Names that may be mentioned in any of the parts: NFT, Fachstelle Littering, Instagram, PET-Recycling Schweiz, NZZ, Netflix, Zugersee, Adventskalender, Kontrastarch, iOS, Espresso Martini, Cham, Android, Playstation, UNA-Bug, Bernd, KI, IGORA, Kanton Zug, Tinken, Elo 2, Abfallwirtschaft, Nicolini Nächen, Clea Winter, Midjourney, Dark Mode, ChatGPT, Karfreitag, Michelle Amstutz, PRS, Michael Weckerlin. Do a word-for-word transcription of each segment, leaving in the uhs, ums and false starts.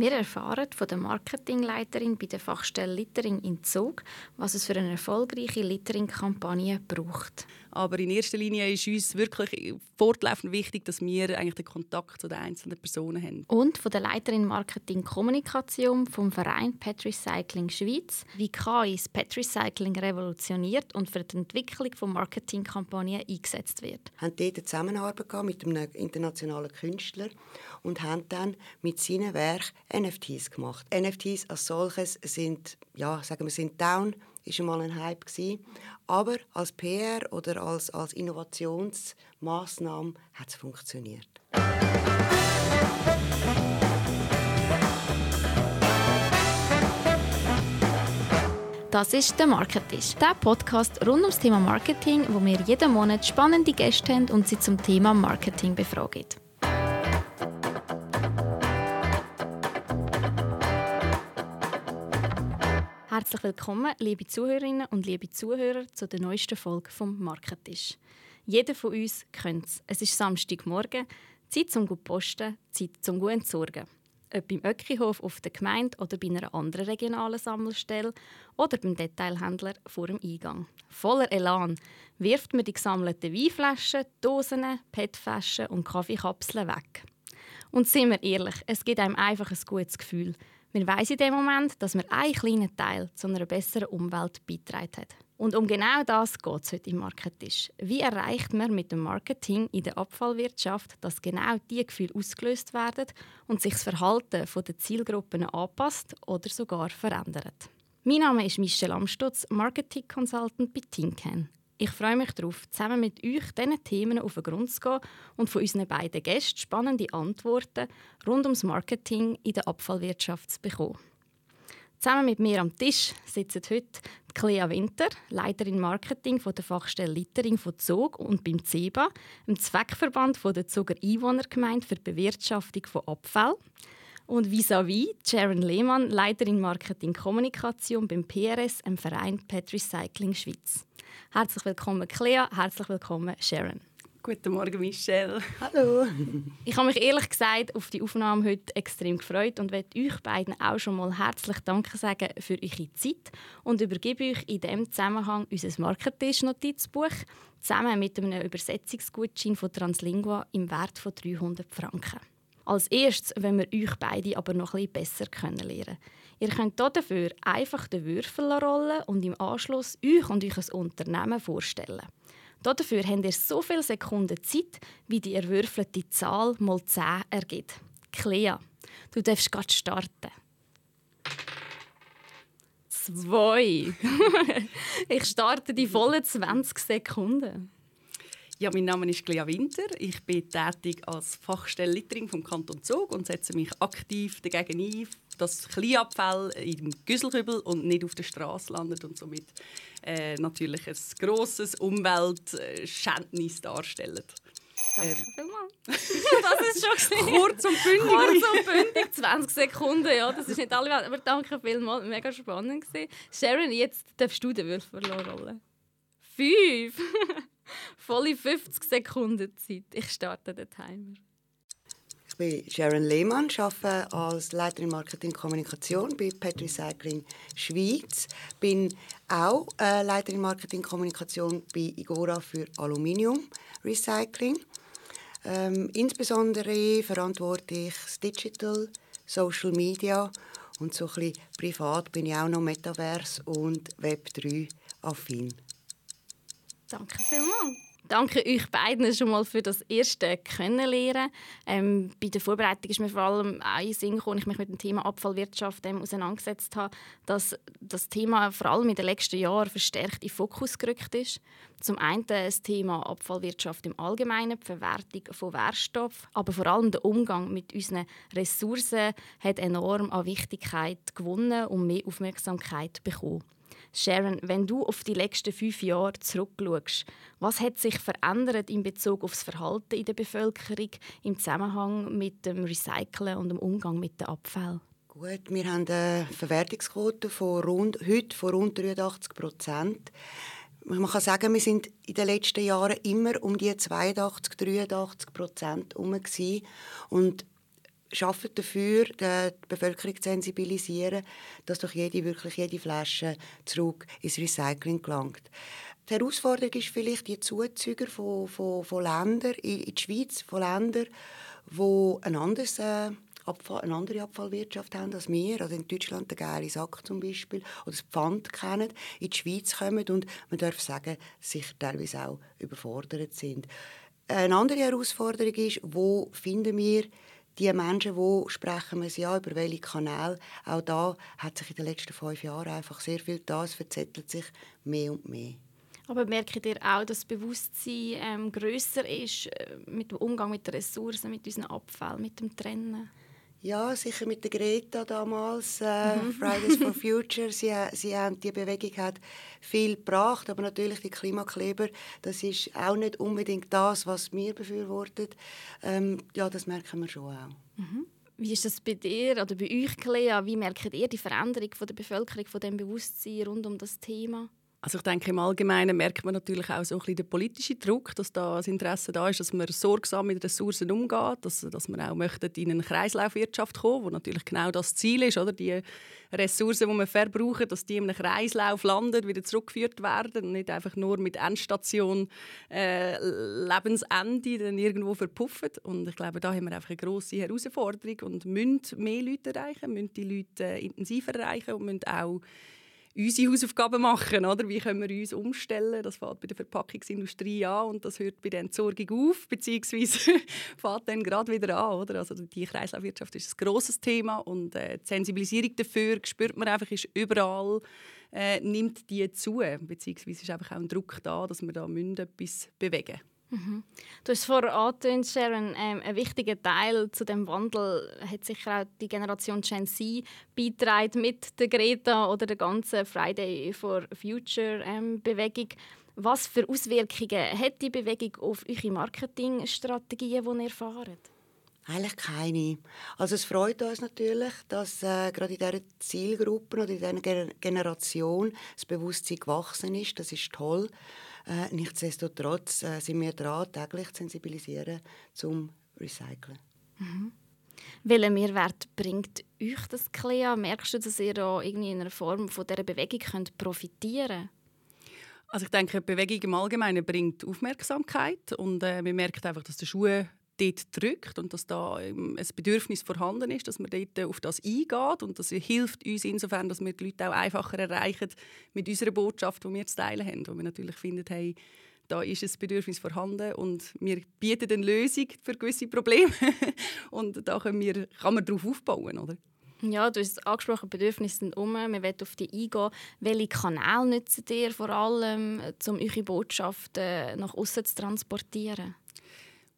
Wir erfahren von der Marketingleiterin bei der Fachstelle Littering in Zug, was es für eine erfolgreiche Littering-Kampagne braucht. Aber in erster Linie ist uns wirklich fortlaufend wichtig, dass wir eigentlich den Kontakt zu den einzelnen Personen haben. Und von der Leiterin Marketing-Kommunikation vom Verein P E T Recycling Schweiz, wie K I das P E T Recycling revolutioniert und für die Entwicklung von Marketingkampagnen eingesetzt wird. Wir haben dort eine Zusammenarbeit mit einem internationalen Künstler und haben dann mit seinen Werken N F Ts gemacht. N F Ts als solches sind, ja, sagen wir, sind down. Das war mal ein Hype. Aber als P R oder als, als Innovationsmaßnahme hat es funktioniert. Das ist der Marketisch, der Podcast rund ums Thema Marketing, wo wir jeden Monat spannende Gäste haben und sie zum Thema Marketing befragen. Herzlich willkommen, liebe Zuhörerinnen und liebe Zuhörer, zu der neuesten Folge vom Marketisch. Jeder von uns kennt es. Es ist Samstagmorgen, Zeit zum gut posten, Zeit zum gut entsorgen. Ob beim Öckihof auf der Gemeinde oder bei einer anderen regionalen Sammelstelle oder beim Detailhändler vor dem Eingang. Voller Elan wirft man die gesammelten Weinflaschen, Dosen, P E T-Flaschen und Kaffeekapseln weg. Und seien wir ehrlich, es gibt einem einfach ein gutes Gefühl. Man weiss in dem Moment, dass man einen kleinen Teil zu einer besseren Umwelt beigetragen hat. Und um genau das geht es heute im Marketisch. Wie erreicht man mit dem Marketing in der Abfallwirtschaft, dass genau diese Gefühle ausgelöst werden und sich das Verhalten der Zielgruppen anpasst oder sogar verändert? Mein Name ist Michelle Amstutz, Marketing Consultant bei TeamCan. Ich freue mich darauf, zusammen mit euch diesen Themen auf den Grund zu gehen und von unseren beiden Gästen spannende Antworten rund ums Marketing in der Abfallwirtschaft zu bekommen. Zusammen mit mir am Tisch sitzen heute Clea Winter, Leiterin Marketing von der Fachstelle Littering von Zug und beim Z E B A, dem Zweckverband der Zuger Einwohnergemeinde für die Bewirtschaftung von Abfall. Und vis-à-vis Sharon Lehmann, Leiterin Marketing Kommunikation beim P R S, im Verein P E T Recycling Schweiz. Herzlich willkommen Clea, herzlich willkommen Sharon. Guten Morgen Michelle. Hallo. Ich habe mich ehrlich gesagt auf die Aufnahme heute extrem gefreut und möchte euch beiden auch schon mal herzlich Danke sagen für eure Zeit und übergebe euch in diesem Zusammenhang unser Marketisch-Notizbuch zusammen mit einem Übersetzungsgutschein von Translingua im Wert von dreihundert Franken. Als erstes wollen wir euch beide aber noch etwas besser kennenlernen. Ihr könnt dafür einfach den Würfel rollen und im Anschluss euch und euer Unternehmen vorstellen. Dafür habt ihr so viele Sekunden Zeit, wie die erwürfelte Zahl mal zehn ergibt. Clea, du darfst gerade starten. Zwei. Ich starte die vollen zwanzig Sekunden. Ja, mein Name ist Clea Winter. Ich bin tätig als Fachstelle Littering vom Kanton Zug und setze mich aktiv dagegen ein, dass Kleinabfälle im Güsselkübel und nicht auf der Straße landet und somit äh, natürlich ein grosses Umweltschändnis darstellt. Danke vielmals. Das ist schon gesehen. Kurz und bündig. Kurz und bündig, zwanzig Sekunden, ja, das ist nicht alle Welt. Aber danke vielmals, mega spannend gewesen. Sharon, jetzt darfst du den Würfel rollen. Fünf! Volle fünfzig Sekunden Zeit. Ich starte den Timer. Ich bin Sharon Lehmann, arbeite als Leiterin Marketing Kommunikation bei P E T Recycling Schweiz. Bin auch äh, Leiterin Marketing Kommunikation bei IGORA für Aluminium Recycling. Ähm, insbesondere verantworte ich das Digital, Social Media und so ein bisschen privat bin ich auch noch Metaverse und Web drei affin. Danke vielmals. Danke euch beiden schon mal für das erste Kennenlernen. Ähm, bei der Vorbereitung ist mir vor allem auch in den Sinn gekommen, als ich mich mit dem Thema Abfallwirtschaft ähm, auseinandergesetzt habe, dass das Thema vor allem in den letzten Jahren verstärkt in den Fokus gerückt ist. Zum einen das Thema Abfallwirtschaft im Allgemeinen, die Verwertung von Wertstoffen, aber vor allem der Umgang mit unseren Ressourcen hat enorm an Wichtigkeit gewonnen und mehr Aufmerksamkeit bekommen. Sharon, wenn du auf die letzten fünf Jahre zurückschaust, was hat sich verändert in Bezug auf das Verhalten in der Bevölkerung im Zusammenhang mit dem Recyceln und dem Umgang mit den Abfällen? Gut, wir haben eine Verwertungsquote von rund, heute von rund dreiundachtzig Prozent. Man kann sagen, wir sind in den letzten Jahren immer um die zweiundachtzig, dreiundachtzig Prozent herum. Und arbeiten dafür, die Bevölkerung zu sensibilisieren, dass doch jede, wirklich jede Flasche zurück ins Recycling gelangt. Die Herausforderung ist vielleicht die Zuzüger von, von, von Ländern, in der Schweiz, von Ländern, die ein anderes... Äh, Abfall, eine andere Abfallwirtschaft haben als wir, also in Deutschland der geile Sack zum Beispiel oder das Pfand kennen, in die Schweiz kommen und man darf sagen, sich teilweise auch überfordert sind. Eine andere Herausforderung ist, wo finden wir die Menschen, wo sprechen wir sie an, über welche Kanäle. Auch da hat sich in den letzten fünf Jahren einfach sehr viel getan, es verzettelt sich mehr und mehr. Aber merkt ihr auch, dass das Bewusstsein ähm, grösser ist mit dem Umgang mit den Ressourcen, mit unseren Abfällen, mit dem Trennen? Ja, sicher mit der Greta damals, äh, Fridays for Future. Sie, sie haben, die Bewegung hat viel gebracht, aber natürlich die Klimakleber, das ist auch nicht unbedingt das, was wir befürworten. Ähm, ja, das merken wir schon auch. Wie ist das bei dir oder bei euch, Clea? Wie merkt ihr die Veränderung von der Bevölkerung, von dem Bewusstsein rund um das Thema? Also ich denke, im Allgemeinen merkt man natürlich auch so ein bisschen den politischen Druck, dass da das Interesse da ist, dass man sorgsam mit Ressourcen umgeht, dass, dass man auch möchte in eine Kreislaufwirtschaft kommen, wo natürlich genau das Ziel ist, oder? Die Ressourcen, die man verbrauchen, dass die in einem Kreislauf landen, wieder zurückgeführt werden und nicht einfach nur mit Endstation äh, Lebensende dann irgendwo verpuffen. Und ich glaube, da haben wir einfach eine grosse Herausforderung und müssen mehr Leute erreichen, müssen die Leute intensiver erreichen und müssen auch unsere Hausaufgaben machen, oder? Wie können wir uns umstellen? Das fängt bei der Verpackungsindustrie an und das hört bei der Entsorgung auf, beziehungsweise fängt dann gerade wieder an, oder? Also die Kreislaufwirtschaft ist ein grosses Thema und äh, die Sensibilisierung dafür, spürt man einfach, ist überall, äh, nimmt die zu, beziehungsweise ist einfach auch ein Druck da, dass wir da müssen etwas bewegen müssen. Mhm. Du hast vorher angetönt, Sharon, ähm, ein wichtiger Teil zu dem Wandel hat sicher auch die Generation Gen Z beigetragen mit der Greta oder der ganzen Friday for Future ähm, Bewegung. Was für Auswirkungen hat die Bewegung auf eure Marketingstrategien, die ihr fahrt? Eigentlich keine. Also es freut uns natürlich, dass äh, gerade in dieser Zielgruppe oder in dieser Gen- Generation das Bewusstsein gewachsen ist. Das ist toll. Äh, nichtsdestotrotz äh, sind wir dran, täglich zu sensibilisieren zum Recyceln. Mhm. Welchen Mehrwert bringt euch das, Clea? Merkst du, dass ihr auch irgendwie in einer Form von dieser Bewegung könnt profitieren? Also ich denke, Bewegung im Allgemeinen bringt Aufmerksamkeit und äh, man merkt einfach, dass die Schuhe dort drückt und dass da ein Bedürfnis vorhanden ist, dass man dort auf das eingeht und das hilft uns insofern, dass wir die Leute auch einfacher erreichen mit unserer Botschaft, die wir zu teilen haben, wo wir natürlich finden, hey, da ist ein Bedürfnis vorhanden und wir bieten eine Lösung für gewisse Probleme und da können wir, kann man darauf aufbauen, oder? Ja, du hast es angesprochen, Bedürfnisse sind um, man will auf die eingehen. Welche Kanäle nutzt ihr vor allem, um eure Botschaften nach aussen zu transportieren?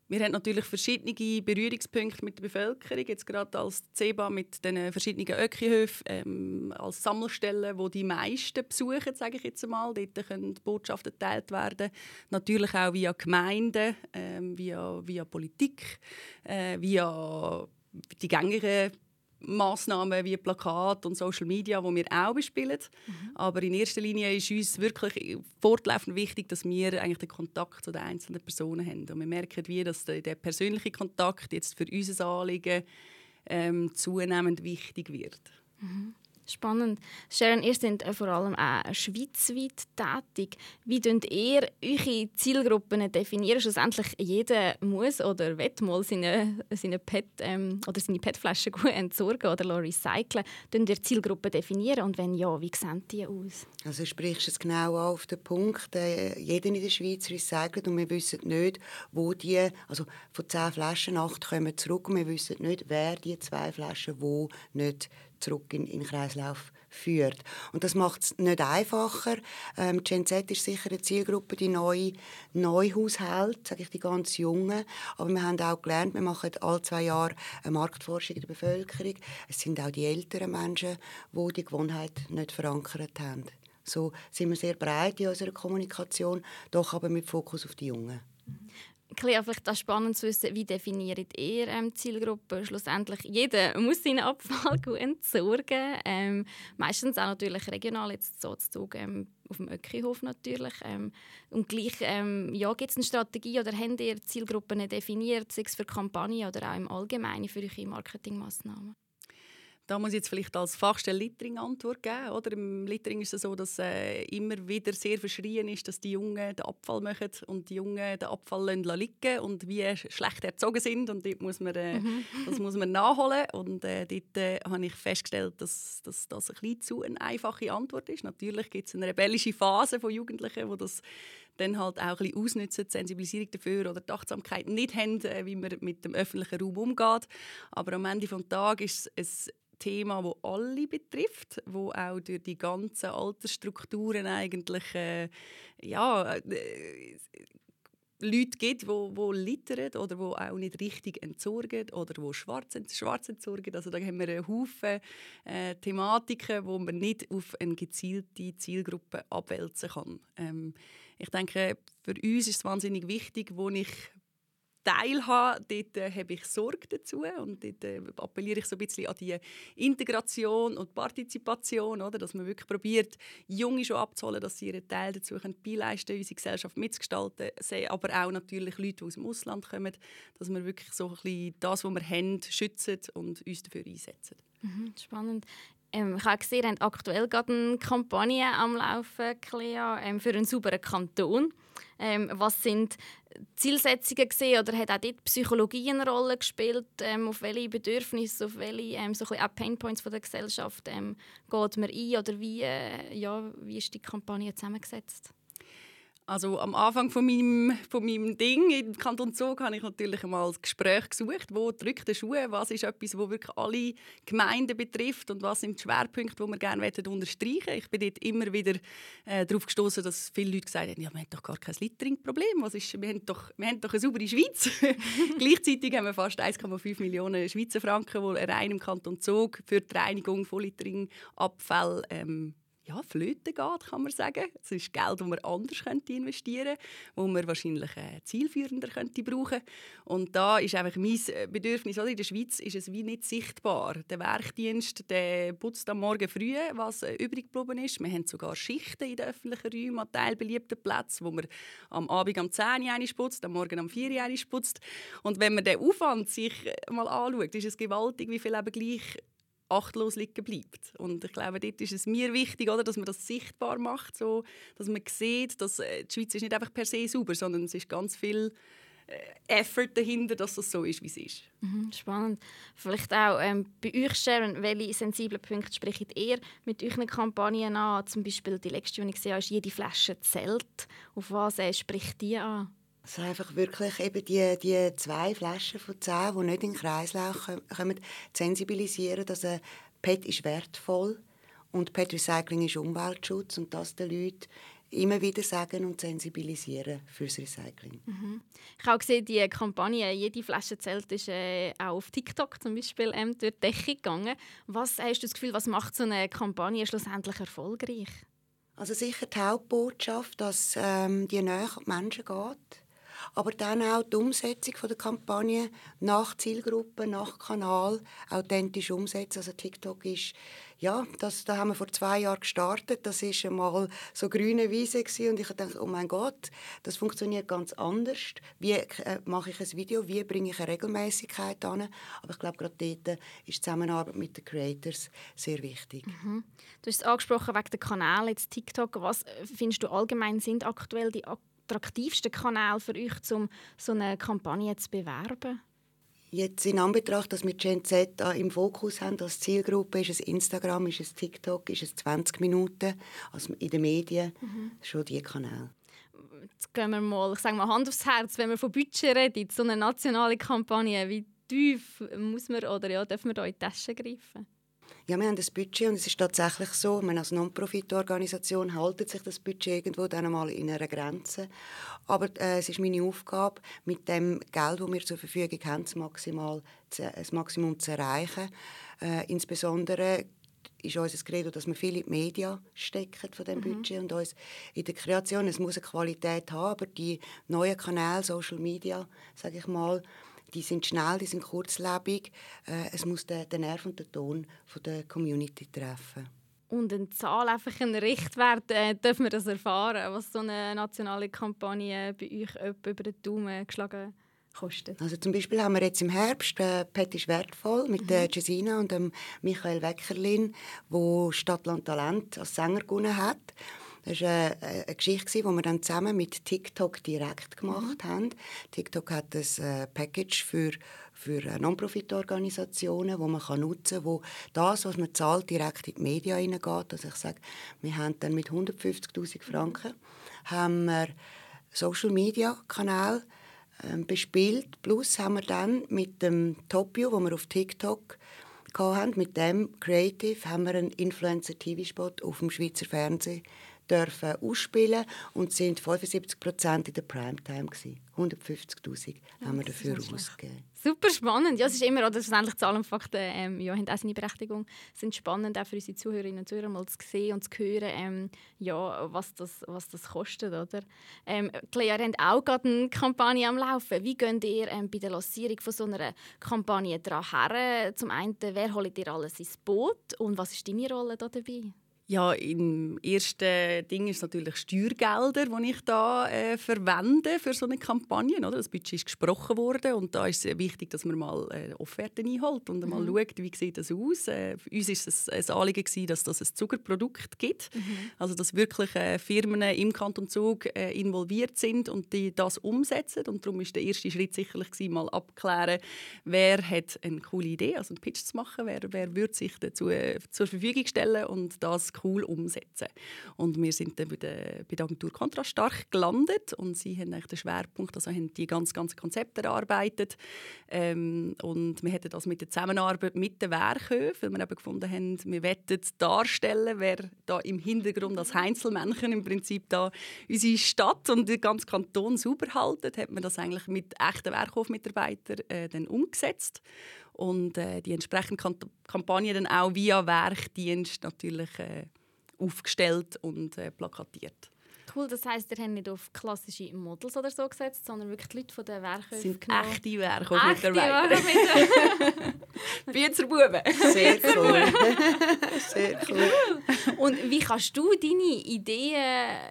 Wir haben natürlich verschiedene Berührungspunkte mit der Bevölkerung, jetzt gerade als C E B A mit den verschiedenen Ökihöfen, ähm, als Sammelstellen, die die meisten besuchen, sage ich jetzt einmal. Dort können Botschaften geteilt werden. Natürlich auch via Gemeinden, ähm, via, via Politik, äh, via die gängigen Massnahmen wie Plakate und Social Media, die wir auch bespielen. Mhm. Aber in erster Linie ist uns wirklich fortlaufend wichtig, dass wir eigentlich den Kontakt zu den einzelnen Personen haben. Und wir merken, wie, dass der, der persönliche Kontakt jetzt für unser Anliegen ähm, zunehmend wichtig wird. Mhm. Spannend. Sharon, ihr seid vor allem auch schweizweit tätig. Wie definiert ihr eure Zielgruppen? Definieren? Schlussendlich jeder muss oder will mal seine, seine P E T ähm, oder seine P E T-Flaschen gut entsorgen oder recyceln. Definiert ihr Zielgruppen definieren und wenn ja, wie sehen die aus? Also sprichst du es genau an auf den Punkt. Äh, jeder in der Schweiz recycelt und wir wissen nicht, wo die, also von zehn Flaschen acht kommen zurück und wir wissen nicht, wer die zwei Flaschen wo nicht zurück in den Kreislauf führt. Und das macht es nicht einfacher. Ähm, Gen Z ist sicher eine Zielgruppe, die neue Neuhaushälte, sage ich, die ganz Jungen. Aber wir haben auch gelernt, wir machen alle zwei Jahre eine Marktforschung in der Bevölkerung. Es sind auch die älteren Menschen, die die Gewohnheit nicht verankert haben. So sind wir sehr breit in unserer Kommunikation, doch aber mit Fokus auf die Jungen. Clea, vielleicht das spannend zu wissen, wie definiert ihr ähm, Zielgruppen? Schlussendlich, jeder muss seinen Abfall gut entsorgen. Ähm, meistens auch natürlich regional, jetzt so zu Zug, ähm, auf dem Öckihof natürlich. Ähm, und gleich ähm, ja, gibt es eine Strategie oder habt ihr Zielgruppen definiert, sei es für Kampagnen oder auch im Allgemeinen für eure Marketingmaßnahmen? Da muss ich jetzt vielleicht als Fachstelle Littering Antwort geben. Oder? Im Littering ist es so, dass äh, immer wieder sehr verschrien ist, dass die Jungen den Abfall machen und die Jungen den Abfall liegen und wie schlecht erzogen sind. Und dort muss man, äh, mhm. das muss man nachholen. Und äh, dort äh, habe ich festgestellt, dass, dass das ein bisschen zu eine einfache Antwort ist. Natürlich gibt es eine rebellische Phase von Jugendlichen, die das dann halt auch ein bisschen ausnützen, die Sensibilisierung dafür oder die Achtsamkeit nicht haben, wie man mit dem öffentlichen Raum umgeht. Aber am Ende des Tages ist es ein Thema, das alle betrifft, das auch durch die ganzen Altersstrukturen eigentlich äh, ja, äh, Leute gibt, die, die littern oder die auch nicht richtig entsorgen oder die schwarz, schwarz entsorgen. Also da haben wir einen Haufen äh, Thematiken, die man nicht auf eine gezielte Zielgruppe abwälzen kann. Ähm, ich denke, für uns ist es wahnsinnig wichtig, wo ich Teil habe, dort äh, habe ich Sorge dazu und dort äh, appelliere ich so ein bisschen an die Integration und Partizipation, oder? Dass man wirklich probiert, Junge schon abzuholen, dass sie ihren Teil dazu beileisten können, unsere Gesellschaft mitzugestalten, aber auch natürlich Leute, die aus dem Ausland kommen, dass wir wirklich so ein bisschen das, was wir haben, schützen und uns dafür einsetzen. Mhm, spannend. Ähm, ich habe gesehen, ihr habt aktuell gerade eine Kampagne am Laufen, Clea, ähm, für einen sauberen Kanton. Ähm, was sind Zielsetzungen gesehen oder hat auch dort Psychologie eine Rolle gespielt? Ähm, auf welche Bedürfnisse, auf welche ähm, so Painpoints der Gesellschaft ähm, geht man ein? Oder wie, äh, ja, wie ist die Kampagne zusammengesetzt? Also am Anfang von meinem, von meinem Ding im Kanton Zug habe ich natürlich mal ein Gespräch gesucht, wo drückt der Schuh, was ist etwas, was wirklich alle Gemeinden betrifft und was sind die Schwerpunkte, die wir gerne unterstreichen möchten. Ich bin dort immer wieder äh, darauf gestoßen, dass viele Leute gesagt haben, ja, wir haben doch gar kein Littering-Problem, was ist, wir, haben doch, wir haben doch eine saubere Schweiz. Gleichzeitig haben wir fast eins Komma fünf Millionen Schweizer Franken, die rein im Kanton Zug für die Reinigung von Littering-Abfällen ähm, Ja, flöten geht, kann man sagen. Es ist Geld, das man anders investieren könnte, das man wahrscheinlich äh, zielführender könnte brauchen könnte. Und da ist einfach mein Bedürfnis, oder? In der Schweiz ist es wie nicht sichtbar. Der Werkdienst der putzt am Morgen früh, was äh, übrig geblieben ist. Wir haben sogar Schichten in den öffentlichen Räumen an teilbeliebten Plätzen, wo man am Abend um zehn Uhr putzt, am Morgen um vier Uhr putzt. Und wenn man den Aufwand sich mal anschaut, ist es gewaltig, wie viel eben gleich achtlos liegen bleibt. Und ich glaube, dort ist es mir wichtig, oder, dass man das sichtbar macht, so, dass man sieht, dass die Schweiz ist nicht einfach per se sauber, sondern es ist ganz viel Effort dahinter, dass das so ist, wie es ist. Mhm, spannend. Vielleicht auch ähm, bei euch, Sharon, welche sensiblen Punkte spricht ihr mit euren Kampagnen an? Zum Beispiel die letzte, die ich gesehen habe, ist «Jede Flasche zählt». Auf was äh, spricht die an? Es also einfach wirklich eben die, die zwei Flaschen von zehn, die nicht in den Kreislauf kommen, sensibilisieren, dass ein P E T ist wertvoll und P E T Recycling ist Umweltschutz und das den Leuten immer wieder sagen und sensibilisieren fürs Recycling. Mhm. Ich habe auch gesehen, die Kampagne «Jede Flasche zählt» ist äh, auch auf TikTok zum Beispiel ähm, durch die Decke gegangen. Was hast du das Gefühl, was macht so eine Kampagne schlussendlich erfolgreich? Also sicher die Hauptbotschaft, dass ähm, die Nähe an die Menschen geht. Aber dann auch die Umsetzung der Kampagne nach Zielgruppe, nach Kanal, authentisch umsetzen. Also TikTok ist, ja, das, da haben wir vor zwei Jahren gestartet. Das war einmal so grüne Wiese gewesen. Und ich dachte, oh mein Gott, das funktioniert ganz anders. Wie äh, mache ich ein Video? Wie bringe ich eine Regelmäßigkeit an? Aber ich glaube, gerade dort ist die Zusammenarbeit mit den Creators sehr wichtig. Mhm. Du hast es angesprochen wegen den Kanälen, jetzt TikTok. Was findest du allgemein sind aktuell die Ak- attraktivsten Kanal für euch, um so eine Kampagne zu bewerben? Jetzt in Anbetracht, dass wir Gen Z im Fokus haben, als Zielgruppe, ist es Instagram, ist es TikTok, ist es zwanzig Minuten, also in den Medien, mhm. schon diese Kanäle. Jetzt gehen wir mal, ich sage mal Hand aufs Herz, wenn wir von Budget reden, so eine nationale Kampagne, wie tief muss man oder ja, darf man da in die Tasche greifen? Ja, wir haben das Budget und es ist tatsächlich so, man als Non-Profit-Organisation haltet sich das Budget irgendwo dann mal in einer Grenze. Aber äh, es ist meine Aufgabe, mit dem Geld, das wir zur Verfügung haben, das, Maximal zu, das Maximum zu erreichen. Äh, insbesondere ist unser Credo, dass wir viel in die Medien stecken von diesem mhm. Budget und uns in der Kreation. Es muss eine Qualität haben, aber die neuen Kanäle, Social Media, sage ich mal, die sind schnell, die sind kurzlebig. Äh, es muss den, den Nerv und den Ton von der Community treffen. Und eine Zahl, einfach einen Richtwert, äh, dürfen wir das erfahren, was so eine nationale Kampagne bei euch etwa über den Daumen geschlagen kostet? Also zum Beispiel haben wir jetzt im Herbst äh, «Pet ist wertvoll» mit mhm. der Gesina und dem Michael Weckerlin, wo Stadtland Talent als Sänger gewonnen hat. Das war eine Geschichte, die wir dann zusammen mit TikTok direkt gemacht haben. TikTok hat ein Package für, für Non-Profit-Organisationen, das man nutzen kann, wo das, was man zahlt, direkt in die Medien hineingeht. Also ich sage, wir haben dann mit hundertfünfzigtausend Franken haben wir Social-Media-Kanäle bespielt. Plus haben wir dann mit dem Topio, den wir auf TikTok hatten, mit dem Creative, haben wir einen Influencer-T V-Spot auf dem Schweizer Fernsehen dürfen ausspielen und sind fünfundsiebzig Prozent in der Primetime gewesen. hundertfünfzigtausend ja, haben wir dafür ausgegeben. Super spannend. Ja, es ist immer, oder schlussendlich Zahlen und Fakten ähm, ja, haben auch seine Berechtigung. Es sind spannend, auch für unsere Zuhörerinnen und Zuhörer mal zu sehen und zu hören, ähm, ja, was, das, was das kostet. Oder? Ähm, Clea, ihr habt auch gerade eine Kampagne am Laufen. Wie geht ihr ähm, bei der Lancierung von so einer Kampagne daran her? Zum einen, wer holt ihr alles ins Boot und was ist deine Rolle da dabei? Ja, im ersten Ding ist natürlich Steuergelder, die ich da äh, verwende für so eine Kampagne. Oder? Das Budget ist gesprochen worden und da ist es wichtig, dass man mal äh, Offerten einholt und mhm. mal schaut, wie sieht das aus. Äh, für uns war es ein Anliegen, gewesen, dass es das ein Zuckerprodukt gibt. Mhm. Also, dass wirklich äh, Firmen im Kanton Zug äh, involviert sind und die das umsetzen. Und darum war der erste Schritt sicherlich, gewesen, mal abklären, wer hat eine coole Idee, also einen Pitch zu machen, wer, wer würde sich dazu äh, zur Verfügung stellen und das cool umsetzen. Und wir sind dann bei der, bei der Agentur Kontrastarch gelandet und sie haben eigentlich den Schwerpunkt, also haben die ganz, ganz Konzepte erarbeitet ähm, und wir hatten das mit der Zusammenarbeit mit den Werkhöfen, weil wir eben gefunden haben, wir wollen darstellen, wer da im Hintergrund als Heinzelmännchen im Prinzip da unsere Stadt und den ganzen Kanton sauber halten, hat man das eigentlich mit echten Werkhofmitarbeitern äh, dann umgesetzt. Und äh, die entsprechende Kampagne dann auch via Werkdienst natürlich äh, aufgestellt und äh, plakatiert. Cool, das heisst, ihr habt nicht auf klassische Models oder so gesetzt, sondern wirklich die Leute von den Werkhöfen sind genommen. Echte Werkhofmitarbeiter. Bützer Buben. Sehr cool. Sehr cool. Und wie kannst du deine Ideen,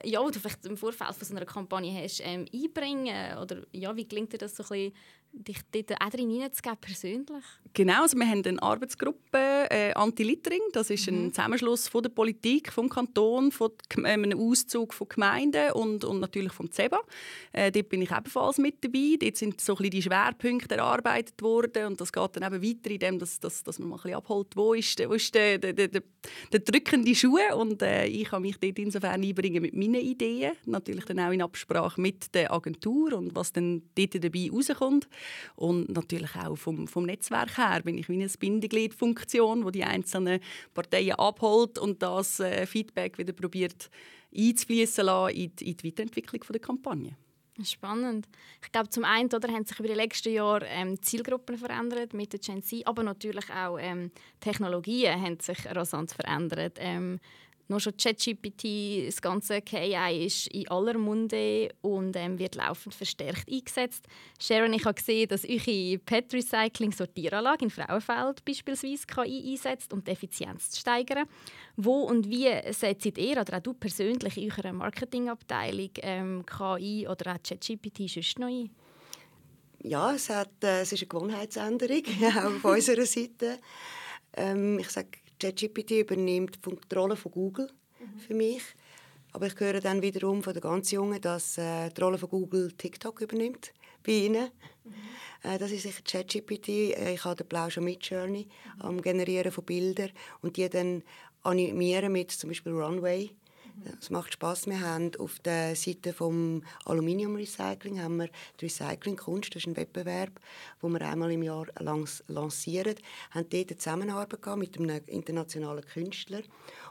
ja, die du vielleicht im Vorfeld von so einer Kampagne hast, ähm, einbringen? Oder ja, wie gelingt dir das so ein bisschen, dich dort auch hineinzugeben, persönlich? Genau, also wir haben eine Arbeitsgruppe äh, Anti-Littering. Das ist mhm. ein Zusammenschluss von der Politik, vom Kanton, von äh, einem Auszug von Gemeinden und, und natürlich vom Z E B A. Äh, dort bin ich ebenfalls mit dabei. Dort sind so ein bisschen die Schwerpunkte erarbeitet worden. Und das geht dann eben weiter in dem, dass, dass, dass man mal ein bisschen abholt, wo ist, wo ist der, der, der, der, der drückende Schuh. Und äh, ich kann mich dort insofern einbringen mit meinen Ideen. Natürlich dann auch in Absprache mit der Agentur und was dann dort dabei rauskommt. Und natürlich auch vom, vom Netzwerk her bin ich wie eine Bindegliedfunktion, die die einzelnen Parteien abholt und das äh, Feedback wieder probiert einzufließen lassen in die, in die Weiterentwicklung der Kampagne. Spannend. Ich glaube, zum einen oder, haben sich über die letzten Jahre ähm, Zielgruppen verändert mit der Gen Z, aber natürlich auch ähm, Technologien haben sich rasant verändert. Ähm, Nur schon ChatGPT, das ganze K I ist in aller Munde und ähm, wird laufend verstärkt eingesetzt. Sharon, ich habe gesehen, dass eure P E T Recycling Sortieranlage in Frauenfeld beispielsweise K I einsetzt, um die Effizienz zu steigern. Wo und wie setzt ihr oder auch du persönlich in eurer Marketingabteilung ähm, K I oder auch ChatGPT sonst noch ein? Ja, es, hat, äh, es ist eine Gewohnheitsänderung auf unserer Seite. Ähm, ich sage, ChatGPT übernimmt die Rolle von Google mhm. für mich. Aber ich höre dann wiederum von den ganz Jungen, dass äh, die Rolle von Google TikTok übernimmt bei ihnen. Mhm. Äh, das ist sicher ChatGPT. Ich habe den Blau schon Midjourney mhm. am Generieren von Bildern und die dann animieren mit zum Beispiel Runway. Es macht Spass. Wir haben auf der Seite des Aluminium-Recycling haben wir die Recycling-Kunst. Das ist ein Wettbewerb, den wir einmal im Jahr lancieren. Wir haben dort eine Zusammenarbeit mit einem internationalen Künstler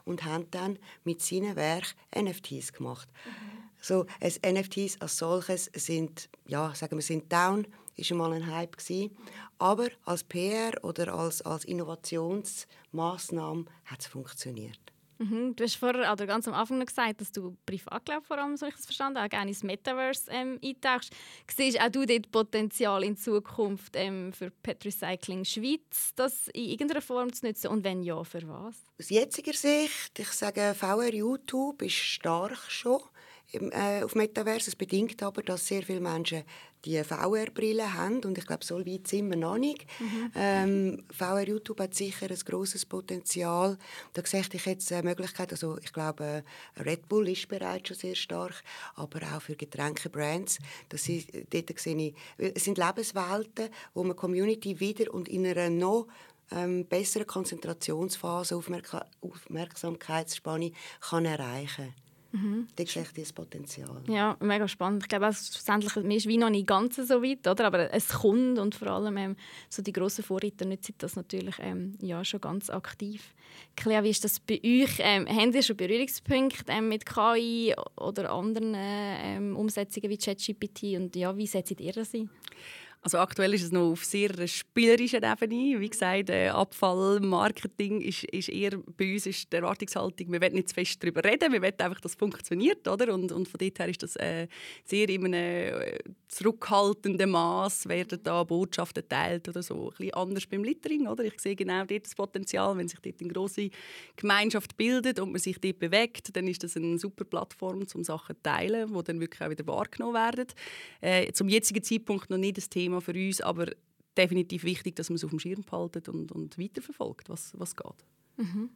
und haben dann mit seinem Werk N F Ts gemacht. Mhm. So, N F Ts als solches sind, ja, sagen wir, sind down. war mal ein Hype gewesen. Aber als P R oder als, als Innovationsmaßnahme hat es funktioniert. Mhm. Du hast vorher also ganz am Anfang gesagt, dass du privat, glaub, vor allem, so ich das verstanden habe, gerne ins Metaverse ähm, eintauchst. Siehst auch du dort Potenzial in Zukunft ähm, für P E T Recycling Schweiz, das in irgendeiner Form zu nutzen? Und wenn ja, für was? Aus jetziger Sicht, ich sage, V R YouTube ist stark schon im, äh, auf Metaverse. Es bedingt aber, dass sehr viele Menschen die V R-Brille haben. Und ich glaube, so weit sind wir noch nicht. Mhm. Ähm, V R YouTube hat sicher ein grosses Potenzial. Da sehe ich jetzt eine Möglichkeit, also ich glaube, Red Bull ist bereits schon sehr stark, aber auch für Getränkebrands. Das ist, dort sehe ich, es sind Lebenswelten, wo man Community wieder und in einer noch ähm, besseren Konzentrationsphase, Aufmerk- Aufmerksamkeitsspanne kann erreichen kann. Mhm. Da sehe ich dieses Potenzial. Ja, mega spannend. Ich glaube, also, schlussendlich ist wie noch nicht ganz so weit, oder? Aber es kommt und vor allem ähm, so die grossen Vorreiter nutzen das natürlich ähm, ja, schon ganz aktiv. Clea, wie ist das bei euch? Ähm, habt ihr schon Berührungspunkte ähm, mit K I oder anderen ähm, Umsetzungen wie ChatGPT? Und ja, wie setzt ihr das ein? Also aktuell ist es noch auf sehr spielerischer Ebene. Wie gesagt, Abfallmarketing ist, ist eher bei uns ist die Erwartungshaltung, wir wollen nicht zu fest darüber reden, wir wollen einfach, dass es funktioniert. Oder? Und, und von dort her ist das äh, sehr in einem äh, zurückhaltenden Mass, werden da Botschaften geteilt oder so. Ein bisschen anders beim Littering. Oder? Ich sehe genau dort das Potenzial, wenn sich dort eine grosse Gemeinschaft bildet und man sich dort bewegt, dann ist das eine super Plattform, um Sachen zu teilen, die dann wirklich auch wieder wahrgenommen werden. Äh, zum jetzigen Zeitpunkt noch nicht das Thema für uns, aber definitiv wichtig, dass man es auf dem Schirm behaltet und, und weiterverfolgt, was, was geht. Mhm.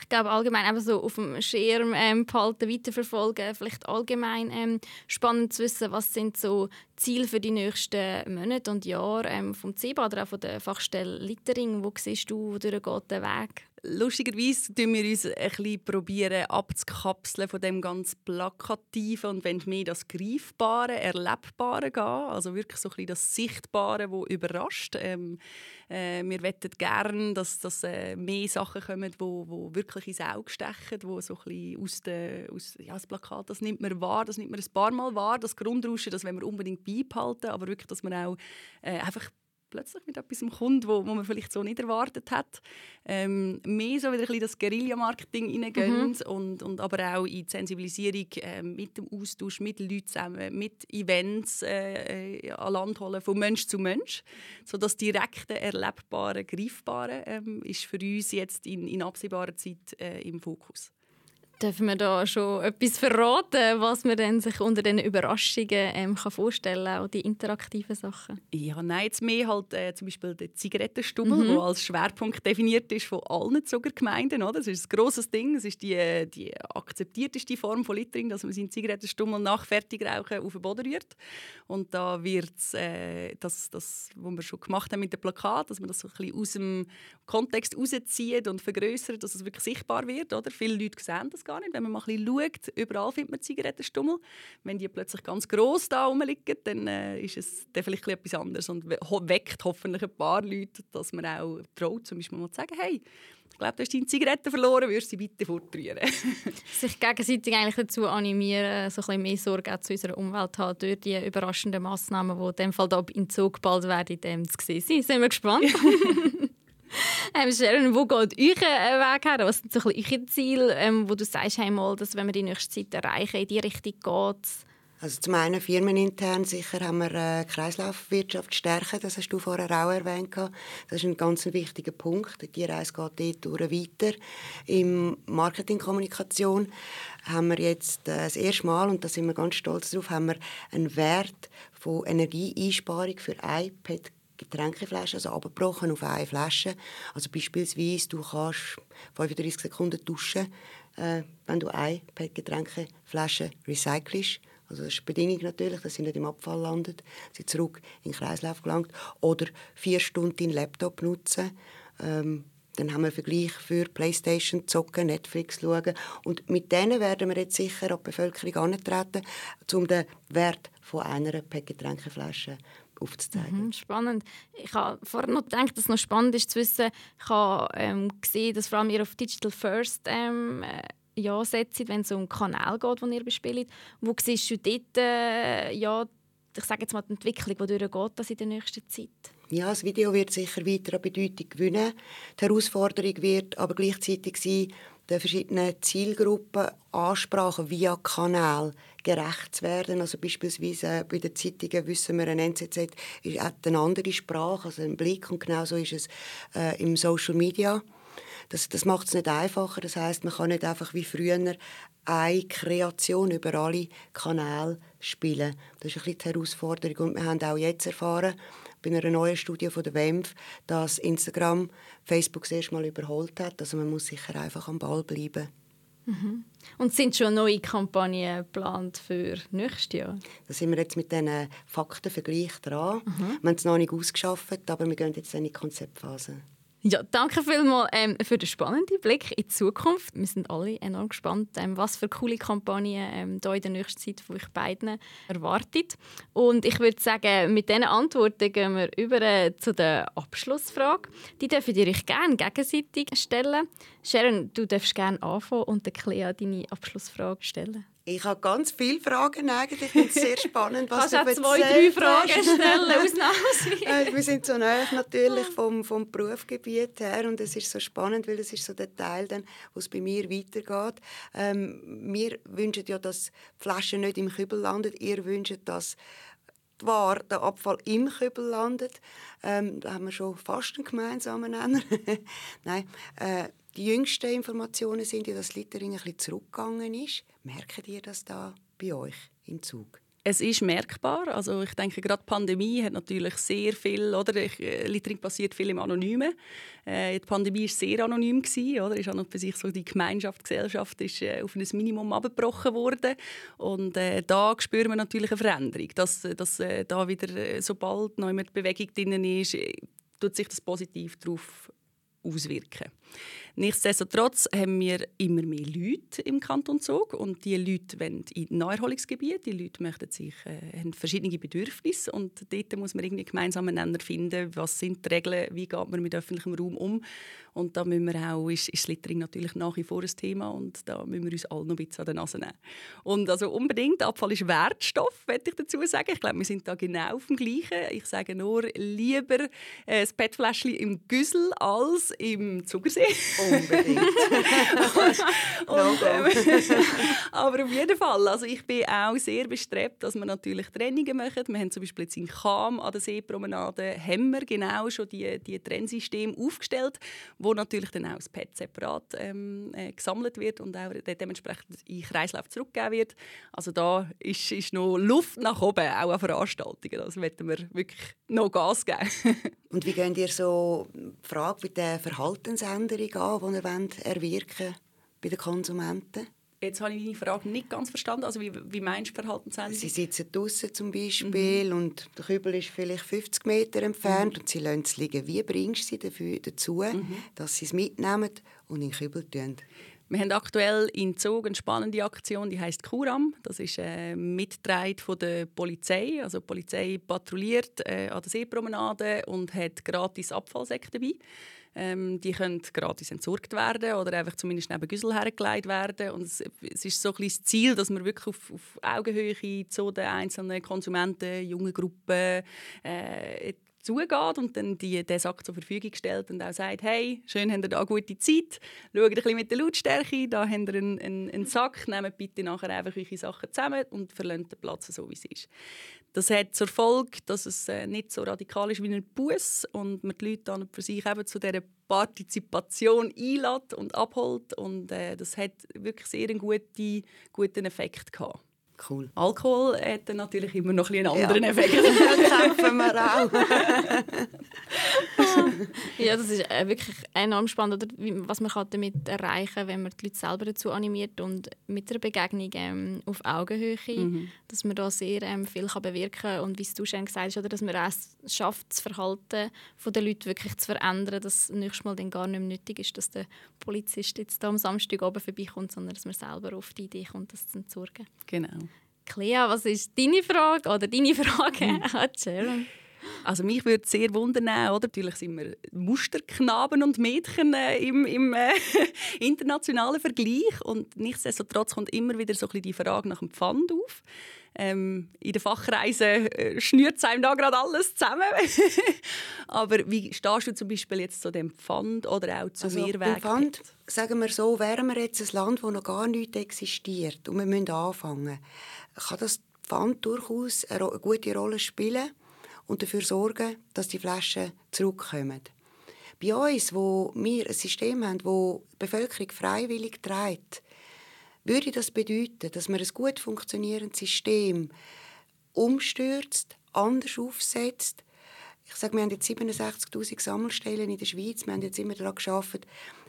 Ich glaube allgemein einfach so auf dem Schirm ähm, behalten, weiterverfolgen, vielleicht allgemein ähm, spannend zu wissen, was sind so Ziele für die nächsten Monate und Jahre ähm, vom C E B A oder auch von der Fachstelle Littering. Wo siehst du, wo durchgeht der Weg? Lustigerweise versuchen wir uns ein bisschen probieren, abzukapseln von dem ganz Plakativen und wenn mehr das Greifbare, Erlebbare gehen. Also wirklich so ein bisschen das Sichtbare, das überrascht. Ähm, äh, wir möchten gerne, dass, dass äh, mehr Sachen kommen, die wo, wo wirklich ins Auge stechen, die so ein bisschen aus dem ja, Plakat, das nimmt man wahr, das nimmt man ein paar Mal wahr, das Grundrauschen, das wollen wir unbedingt beibehalten, aber wirklich, dass man auch äh, einfach plötzlich mit etwas im Kunden, wo, wo man vielleicht so nicht erwartet hat. Ähm, mehr so wieder ein bisschen das Guerilla-Marketing hineingehen, mhm. und, und aber auch in die Sensibilisierung äh, mit dem Austausch, mit Leuten zusammen, mit Events äh, an Land holen, von Mensch zu Mensch. So das direkte, erlebbare, greifbare ähm, ist für uns jetzt in, in absehbarer Zeit äh, im Fokus. Dürfen wir da schon etwas verraten, was man denn sich unter diesen Überraschungen ähm, kann vorstellen kann, auch die interaktiven Sachen? Ja, nein, jetzt mehr halt äh, zum Beispiel der Zigarettenstummel, der mhm. als Schwerpunkt definiert ist von allen Zuckergemeinden. Oder? Das ist ein grosses Ding, das ist die, die akzeptierteste Form von Littering, dass man seinen Zigarettenstummel nach Fertigrauchen auf den Boden rührt. Und da wird äh, das, das, was wir schon gemacht haben mit dem Plakat, dass man das so ein bisschen aus dem Kontext rauszieht und vergrößert, dass es wirklich sichtbar wird. Oder? Viele Leute sehen das gar nicht. Wenn man mal ein bisschen schaut, überall findet man Zigarettenstummel. Wenn die plötzlich ganz gross da rumliegen, dann äh, ist es dann vielleicht etwas anderes und weckt hoffentlich ein paar Leute, dass man auch traut, zum Beispiel mal zu sagen, hey, ich glaube, du hast deine Zigaretten verloren, würdest du sie bitte fortrühren. Sich gegenseitig eigentlich dazu animieren, so ein bisschen mehr Sorge zu unserer Umwelt zu haben, durch die überraschenden Massnahmen, die in diesem Fall da in Zug bald werden, in dem zu sehen sind. Sind wir gespannt. Ähm, Sharon, wo geht euer Weg her? Was sind so ein bisschen eure Ziele, ähm, wo du sagst, hey, mal, dass wenn wir die nächste Zeit erreichen, in die Richtung geht? Also zum einen firmenintern sicher haben wir äh, Kreislaufwirtschaft stärken, das hast du vorher auch erwähnt. Das ist ein ganz wichtiger Punkt. Die Reise geht dort durch weiter. Im Marketingkommunikation haben wir jetzt äh, das erste Mal, und da sind wir ganz stolz drauf, haben wir einen Wert von Energieeinsparung für iPad Getränkeflaschen, also abgebrochen auf eine Flasche. Also beispielsweise, du kannst fünfunddreissig Sekunden duschen, äh, wenn du eine P E T-Getränkeflasche recycelst. Also das ist die Bedingung natürlich, dass sie nicht im Abfall landet, sie zurück in den Kreislauf gelangt. Oder vier Stunden den Laptop nutzen. Ähm, dann haben wir einen Vergleich für Playstation, Zocken, Netflix schauen. Und mit denen werden wir jetzt sicher an die Bevölkerung herantreten, um den Wert von einer P E T-Getränkeflasche aufzuzeigen. Mhm, spannend. Ich habe vorhin noch gedacht, dass es noch spannend ist zu wissen. Ich habe ähm, gesehen, dass vor allem ihr auf Digital First ähm, äh, ja, setzt, wenn es um einen Kanal geht, den ihr bespielt. Wo siehst du dort äh, ja, ich sage jetzt mal, die Entwicklung, die durchgeht das in der nächsten Zeit? Ja, das Video wird sicher weiter an Bedeutung gewinnen. Die Herausforderung wird aber gleichzeitig sein, den verschiedenen Zielgruppen Ansprachen via Kanal gerecht zu werden. Also beispielsweise bei den Zeitungen wissen wir, ein N Z Z hat eine andere Sprache, also einen Blick, und genauso ist es äh, im Social Media. Das, das macht es nicht einfacher. Das heisst, man kann nicht einfach wie früher eine Kreation über alle Kanäle spielen. Das ist ein bisschen die Herausforderung. Und wir haben auch jetzt erfahren, bei einer neuen Studie von der W E M F, dass Instagram Facebook erst mal überholt hat. Also man muss sicher einfach am Ball bleiben. Mhm. Und sind schon neue Kampagnen geplant für nächstes Jahr? Da sind wir jetzt mit diesen Faktenvergleich dran. Mhm. Wir haben es noch nicht ausgeschafft, aber wir gehen jetzt in die Konzeptphase. Ja, danke vielmals ähm, für den spannenden Blick in die Zukunft. Wir sind alle enorm gespannt, ähm, was für coole Kampagnen ähm, da in der nächsten Zeit von euch beiden erwartet. Und ich würde sagen, mit diesen Antworten gehen wir über zu der Abschlussfrage. Die dürft ihr euch gerne gegenseitig stellen. Sharon, du darfst gerne anfangen und der Clea deine Abschlussfrage stellen. Ich habe ganz viele Fragen eigentlich. Ich finde es sehr spannend, was du erzählst. Du kannst auch zwei, drei Fragen stellen, ausnahmsweise. Wir sind so nahe natürlich vom, vom Berufsgebiet her, und es ist so spannend, weil es ist so der Teil, dann, wo es bei mir weitergeht. Ähm, wir wünschen ja, dass die Flaschen nicht im Kübel landen. Ihr wünscht, dass die Ware, der Abfall im Kübel landet. Ähm, da haben wir schon fast einen gemeinsamen Nenner. Nein, äh, die jüngsten Informationen sind ja, dass das Littering ein bisschen zurückgegangen ist. Merkt ihr das da bei euch im Zug? Es ist merkbar. Also ich denke, gerade die Pandemie hat natürlich sehr viel, oder? Ich, Littering passiert viel im Anonymen. Äh, die Pandemie war sehr anonym gewesen, oder? Ist an und für sich so die Gemeinschaft, die Gesellschaft ist äh, auf ein Minimum abgebrochen worden. Und äh, da spüren wir natürlich eine Veränderung, dass, dass äh, da wieder, sobald noch immer die Bewegung drin ist, äh, tut sich das positiv darauf auswirken. Nichtsdestotrotz haben wir immer mehr Leute im Kanton Zug, und diese Leute wollen in Naherholungsgebiete, die Leute möchten sich, äh, haben verschiedene Bedürfnisse, und dort muss man irgendwie gemeinsamen Nenner finden, was sind die Regeln, wie geht man mit öffentlichem Raum um, und da müssen wir auch, ist, ist Littering natürlich nach wie vor ein Thema, und da müssen wir uns alle noch ein bisschen an die Nase nehmen. Und also unbedingt, Abfall ist Wertstoff, möchte ich dazu sagen, ich glaube, wir sind da genau auf dem Gleichen, ich sage nur, lieber äh, das P E T-Fläschchen im Güssel als im Zugersee. Unbedingt. und, und, ähm, aber auf jeden Fall. Also ich bin auch sehr bestrebt, dass wir natürlich Trennungen machen. Wir haben zum Beispiel jetzt in Cham an der Seepromenade haben wir genau schon die, die Trennsysteme aufgestellt, wo natürlich dann auch das P E T separat ähm, äh, gesammelt wird und auch dementsprechend in den Kreislauf zurückgegeben wird. Also da ist, ist noch Luft nach oben, auch an Veranstaltungen. Also möchten wir wirklich noch Gas geben. Und wie gehen ihr so die Frage mit der Verhaltensänderung an, die ihr wollt, erwirken bei den Konsumenten? Jetzt habe ich deine Frage nicht ganz verstanden. Also wie, wie meinst du Verhaltensänderung? Sie sitzen draußen zum Beispiel, mhm, und der Kübel ist vielleicht fünfzig Meter entfernt, mhm, und sie lassen es liegen. Wie bringst du sie dafür, dazu, mhm, dass sie es mitnehmen und in den Kübel tun? Wir haben aktuell in Zug eine spannende Aktion, die heisst Kuram. Das ist äh, mitgetragen von der Polizei. Also die Polizei patrouilliert äh, an der Seepromenade und hat gratis Abfallsäcke dabei. Ähm, die können gratis entsorgt werden oder einfach zumindest neben Güssel hergelegt werden. Und es, es ist so ein bisschen das Ziel, dass wir wirklich auf, auf Augenhöhe zu den einzelnen Konsumenten, jungen Gruppen äh, zugeht und dann die, den Sack zur Verfügung stellt und auch sagt, hey, schön habt ihr da eine gute Zeit, schaut ein bisschen mit der Lautstärke, da habt ihr einen, einen, einen Sack, nehmt bitte nachher einfach eure Sachen zusammen und verlässt den Platz so, wie es ist. Das hat zur Folge, dass es nicht so radikal ist wie ein Bus und man die Leute dann für sich eben zu dieser Partizipation einlädt und abholt, und äh, das hat wirklich sehr einen guten, guten Effekt gehabt. Cool. Alkohol hat natürlich immer noch einen anderen, ja, Effekt. Das kämpfen wir auch. Ja, das ist wirklich enorm spannend, was man damit erreichen kann, wenn man die Leute selber dazu animiert und mit einer Begegnung ähm, auf Augenhöhe, mhm, dass man da sehr ähm, viel kann bewirken kann. Und wie du schon gesagt hast, oder, dass man auch es schafft, das Verhalten der Leute wirklich zu verändern, dass das nächste Mal dann gar nicht mehr nötig ist, dass der Polizist jetzt da am Samstag oben vorbeikommt, sondern dass man selber auf die Idee kommt, das zu entsorgen. Genau. Clea, was ist deine Frage oder deine Frage an Sharon? Also mich würde sehr wundern, oder? Natürlich sind wir Musterknaben und Mädchen äh, im, im äh, internationalen Vergleich, und nichtsdestotrotz kommt immer wieder so ein bisschen die Frage nach dem Pfand auf. Ähm, in den Fachkreisen äh, schnürt es einem da gerade alles zusammen. Aber wie stehst du zum Beispiel jetzt zu dem Pfand oder auch zu also, Mehrweg? Beim Pfand, sagen wir so, wären wir jetzt ein Land, wo noch gar nichts existiert und wir müssen anfangen, kann das Pfand durchaus eine gute Rolle spielen und dafür sorgen, dass die Flaschen zurückkommen. Bei uns, wo wir ein System haben, wo die Bevölkerung freiwillig trägt, würde das bedeuten, dass man ein gut funktionierendes System umstürzt, anders aufsetzt. Ich sage, wir haben jetzt siebenundsechzigtausend Sammelstellen in der Schweiz. Wir haben jetzt immer daran gearbeitet,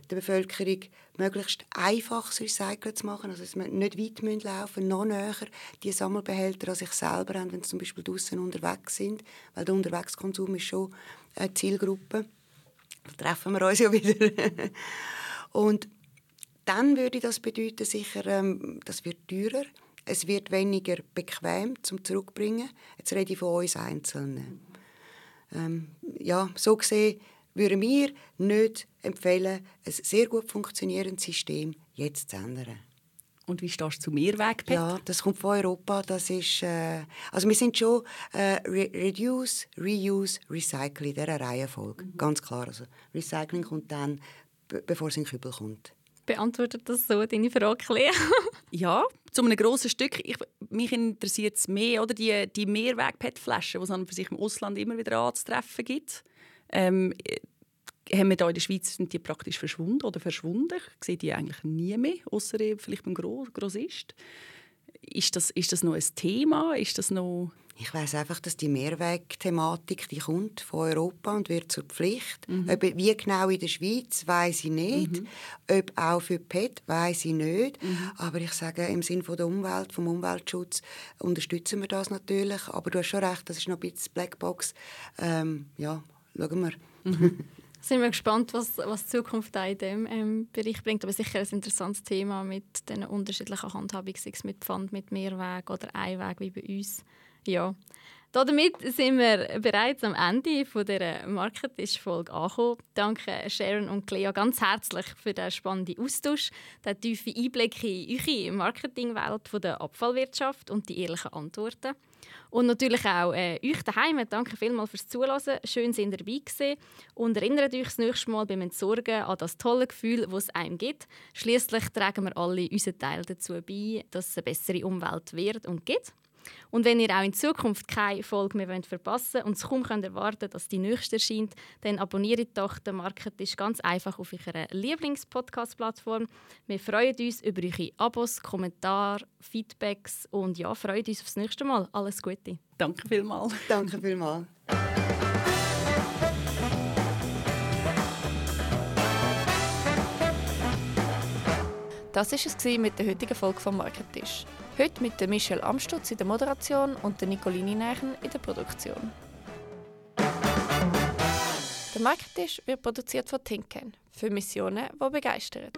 der Bevölkerung möglichst einfaches Recyceln zu machen. Also, dass wir nicht weit müssen laufen, noch näher die Sammelbehälter an sich selber haben, wenn sie zum Beispiel draussen unterwegs sind. Weil der Unterwegskonsum ist schon eine Zielgruppe. Da treffen wir uns ja wieder. Und dann würde das bedeuten, sicher, ähm, das wird teurer, es wird weniger bequem zum Zurückbringen. Jetzt rede ich von uns Einzelnen. Ähm, ja, so gesehen würden wir nicht empfehlen, ein sehr gut funktionierendes System jetzt zu ändern. Und wie stehst du zu Mehrweg? Ja, das kommt von Europa. Das ist, äh, also wir sind schon äh, Re- Reduce, Reuse, Recycle in dieser Reihenfolge. Mhm. Ganz klar. Also Recycling kommt dann, be- bevor es in den Kübel kommt. Beantwortet das so deine Frage, Clea? Ja, zu einem grossen Stück. Ich, mich interessiert es mehr, oder? Die, die Mehrweg-P E T-Flaschen, die es an für sich im Ausland immer wieder anzutreffen gibt. Ähm, haben wir da in der Schweiz, sind die praktisch verschwunden oder verschwunden? Ich sehe die eigentlich nie mehr, außer vielleicht beim Gro- Grossist. Ist das, ist das noch ein Thema? Ist das noch... Ich weiss einfach, dass die Mehrweg-Thematik, die kommt von Europa und wird zur Pflicht. Mhm. Ob, wie genau in der Schweiz, weiss ich nicht. Mhm. Ob auch für P E T, weiss ich nicht. Mhm. Aber ich sage, im Sinne von der Umwelt, vom Umweltschutz unterstützen wir das natürlich. Aber du hast schon recht, das ist noch ein bisschen Blackbox. Ähm, ja, schauen wir. Mhm. Sind wir gespannt, was, was die Zukunft in diesem ähm, Bereich bringt. Aber sicher ein interessantes Thema mit den unterschiedlichen Handhabungen, sei es mit Pfand, mit Mehrweg oder Einweg wie bei uns. Ja. Damit sind wir bereits am Ende dieser Marketisch-Folge angekommen. Danke Sharon und Clea ganz herzlich für den spannenden Austausch, den tiefen Einblick in eure Marketingwelt der Abfallwirtschaft und die ehrlichen Antworten. Und natürlich auch äh, euch daheim. Danke vielmals fürs Zuhören. Schön, seid ihr dabei gewesen. Und erinnert euch das nächste Mal beim Entsorgen an das tolle Gefühl, das es einem gibt. Schliesslich tragen wir alle unseren Teil dazu bei, dass es eine bessere Umwelt wird und gibt. Und wenn ihr auch in Zukunft keine Folge mehr verpassen wollt und es kaum erwarten könnt, dass die nächste erscheint, dann abonniert doch den Marketisch ganz einfach auf eurer Lieblingspodcast-Plattform. Wir freuen uns über eure Abos, Kommentare, Feedbacks und ja, freuen uns aufs nächste Mal. Alles Gute. Danke vielmals. Danke vielmals. Das war es mit der heutigen Folge vom Marketisch. Heute mit der Michelle Amstutz in der Moderation und der Nicolini Nächen in der Produktion. Der Marketisch wird produziert von Tinken für Missionen, die begeistern.